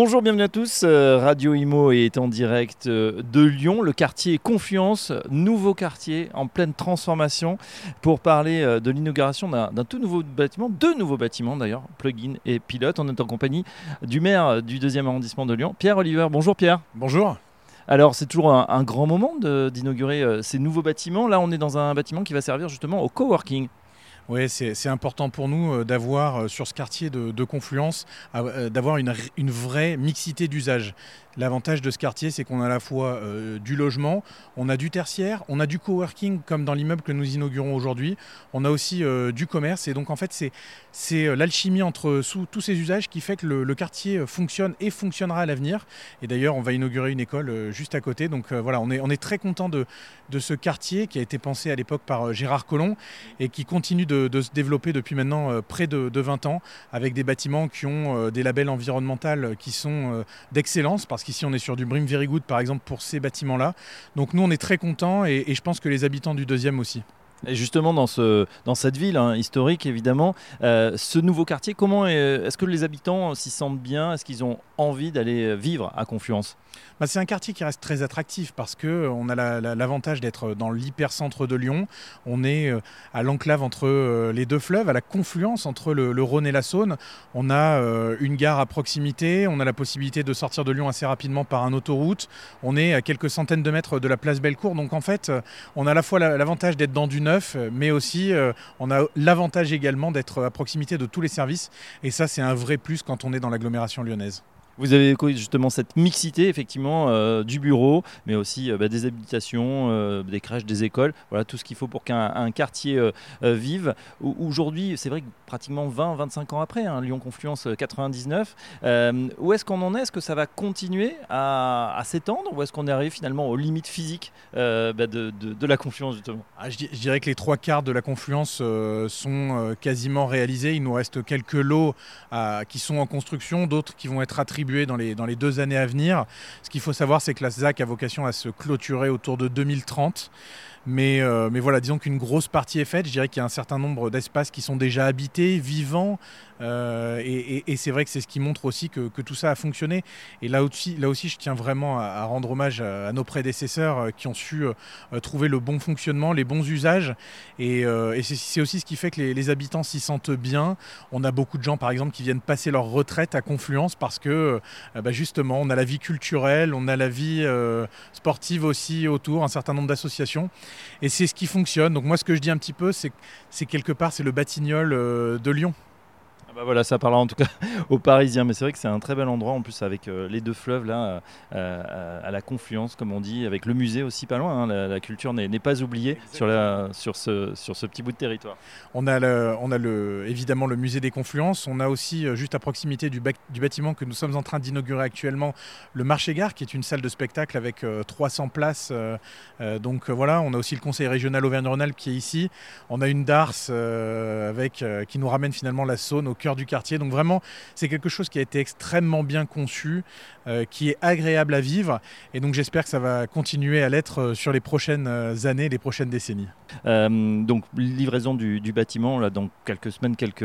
Bonjour, bienvenue à tous. Radio Imo est en direct de Lyon, le quartier Confluence, nouveau quartier en pleine transformation, pour parler de l'inauguration d'un tout nouveau bâtiment, deux nouveaux bâtiments d'ailleurs, Plug'Yn et Pylote. On est en compagnie du maire du 2e arrondissement de Lyon, Pierre Oliver. Bonjour Pierre. Bonjour. Alors c'est toujours un grand moment d'inaugurer ces nouveaux bâtiments. Là on est dans un bâtiment qui va servir justement au coworking. Oui, c'est important pour nous d'avoir sur ce quartier de Confluence, d'avoir une vraie mixité d'usages. L'avantage de ce quartier, c'est qu'on a à la fois du logement, on a du tertiaire, on a du coworking comme dans l'immeuble que nous inaugurons aujourd'hui, on a aussi du commerce. Et donc en fait, c'est l'alchimie entre tous ces usages qui fait que le quartier fonctionne et fonctionnera à l'avenir. Et d'ailleurs, on va inaugurer une école juste à côté. Donc voilà, on est très content de ce quartier qui a été pensé à l'époque par Gérard Collomb et qui continue de se développer depuis maintenant près de 20 ans avec des bâtiments qui ont des labels environnementaux qui sont d'excellence, parce qu'ici on est sur du BREEAM Very Good par exemple pour ces bâtiments-là. Donc nous on est très contents et je pense que les habitants du 2e aussi. Et justement dans cette ville historique évidemment, ce nouveau quartier, est-ce que les habitants s'y sentent bien? Est-ce qu'ils ont envie d'aller vivre à Confluence? C'est un quartier qui reste très attractif parce qu'on a l'avantage d'être dans l'hypercentre de Lyon. On est à l'enclave entre les deux fleuves, à la confluence entre le Rhône et la Saône. On a une gare à proximité, on a la possibilité de sortir de Lyon assez rapidement par une autoroute. On est à quelques centaines de mètres de la place Bellecour. Donc en fait, on a à la fois l'avantage d'être dans du neuf, mais aussi on a l'avantage également d'être à proximité de tous les services. Et ça, c'est un vrai plus quand on est dans l'agglomération lyonnaise. Vous avez justement cette mixité effectivement du bureau, mais aussi des habitations, des crèches, des écoles, voilà tout ce qu'il faut pour qu'un quartier vive. Aujourd'hui, c'est vrai que pratiquement 20-25 ans après, Lyon Confluence 99, où est-ce qu'on en est? Est-ce que ça va continuer à s'étendre ou est-ce qu'on arrive finalement aux limites physiques de la Confluence justement? Je dirais que les 3/4 de la Confluence sont quasiment réalisés. Il nous reste quelques lots qui sont en construction, d'autres qui vont être attribués dans les 2 années à venir. Ce qu'il faut savoir, c'est que la ZAC a vocation à se clôturer autour de 2030. Mais voilà, disons qu'une grosse partie est faite. Je dirais qu'il y a un certain nombre d'espaces qui sont déjà habités, vivants. Et c'est vrai que c'est ce qui montre aussi que tout ça a fonctionné. Et là aussi je tiens vraiment à rendre hommage à nos prédécesseurs qui ont su trouver le bon fonctionnement, les bons usages. Et c'est aussi ce qui fait que les habitants s'y sentent bien. On a beaucoup de gens, par exemple, qui viennent passer leur retraite à Confluence parce que justement, on a la vie culturelle, on a la vie sportive aussi autour, un certain nombre d'associations. Et c'est ce qui fonctionne. Donc moi, ce que je dis un petit peu, c'est quelque part, c'est le Batignolles de Lyon. Voilà, ça parlera en tout cas aux Parisiens, mais c'est vrai que c'est un très bel endroit en plus avec les deux fleuves là, à la confluence comme on dit, avec le musée aussi pas loin, la culture n'est pas oubliée sur ce petit bout de territoire. On a évidemment le musée des Confluences, on a aussi juste à proximité du bâtiment que nous sommes en train d'inaugurer actuellement, le Marché-Gare qui est une salle de spectacle avec 300 places, donc voilà, on a aussi le conseil régional Auvergne-Rhône-Alpes qui est ici, on a une darse qui nous ramène finalement la Saône au cœur du quartier. Donc vraiment, c'est quelque chose qui a été extrêmement bien conçu, qui est agréable à vivre. Et donc j'espère que ça va continuer à l'être sur les prochaines années, les prochaines décennies. Donc livraison du bâtiment là dans quelques semaines, quelques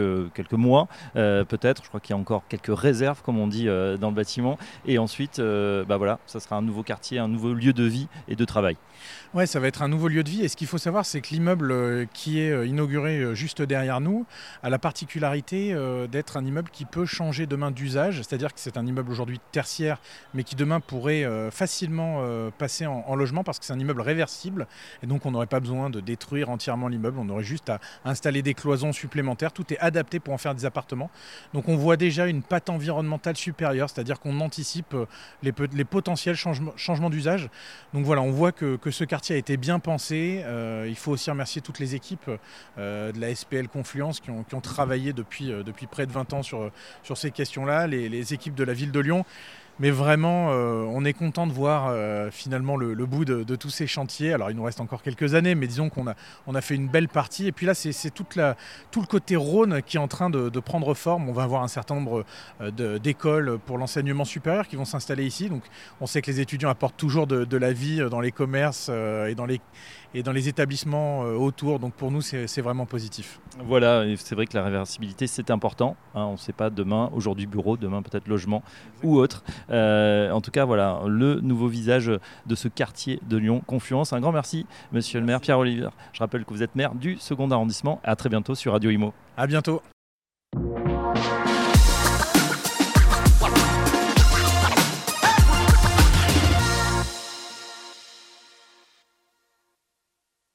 mois peut-être. Je crois qu'il y a encore quelques réserves comme on dit dans le bâtiment. Et ensuite, voilà, ça sera un nouveau quartier, un nouveau lieu de vie et de travail. Ouais, ça va être un nouveau lieu de vie. Et ce qu'il faut savoir, c'est que l'immeuble qui est inauguré juste derrière nous a la particularité d'être un immeuble qui peut changer demain d'usage, c'est-à-dire que c'est un immeuble aujourd'hui tertiaire mais qui demain pourrait facilement passer en logement parce que c'est un immeuble réversible et donc on n'aurait pas besoin de détruire entièrement l'immeuble, on aurait juste à installer des cloisons supplémentaires, tout est adapté pour en faire des appartements. Donc on voit déjà une patte environnementale supérieure, c'est-à-dire qu'on anticipe les potentiels changements d'usage. Donc voilà, on voit que ce quartier a été bien pensé, il faut aussi remercier toutes les équipes de la SPL Confluence qui ont travaillé depuis près de 20 ans sur ces questions-là, les équipes de la ville de Lyon. Mais vraiment, on est content de voir finalement le bout de tous ces chantiers. Alors, il nous reste encore quelques années, mais disons qu'on a fait une belle partie. Et puis là, c'est tout le côté Rhône qui est en train de prendre forme. On va avoir un certain nombre d'écoles pour l'enseignement supérieur qui vont s'installer ici. Donc, on sait que les étudiants apportent toujours de la vie dans les commerces et dans les établissements autour. Donc, pour nous, c'est vraiment positif. Voilà, c'est vrai que la réversibilité, c'est important. Hein, on ne sait pas demain, aujourd'hui bureau, demain peut-être logement ou autre. En tout cas, voilà, le nouveau visage de ce quartier de Lyon Confluence. Un grand merci, monsieur le maire Pierre Oliver. Je rappelle que vous êtes maire du 2e arrondissement. À très bientôt sur Radio Imo. À bientôt.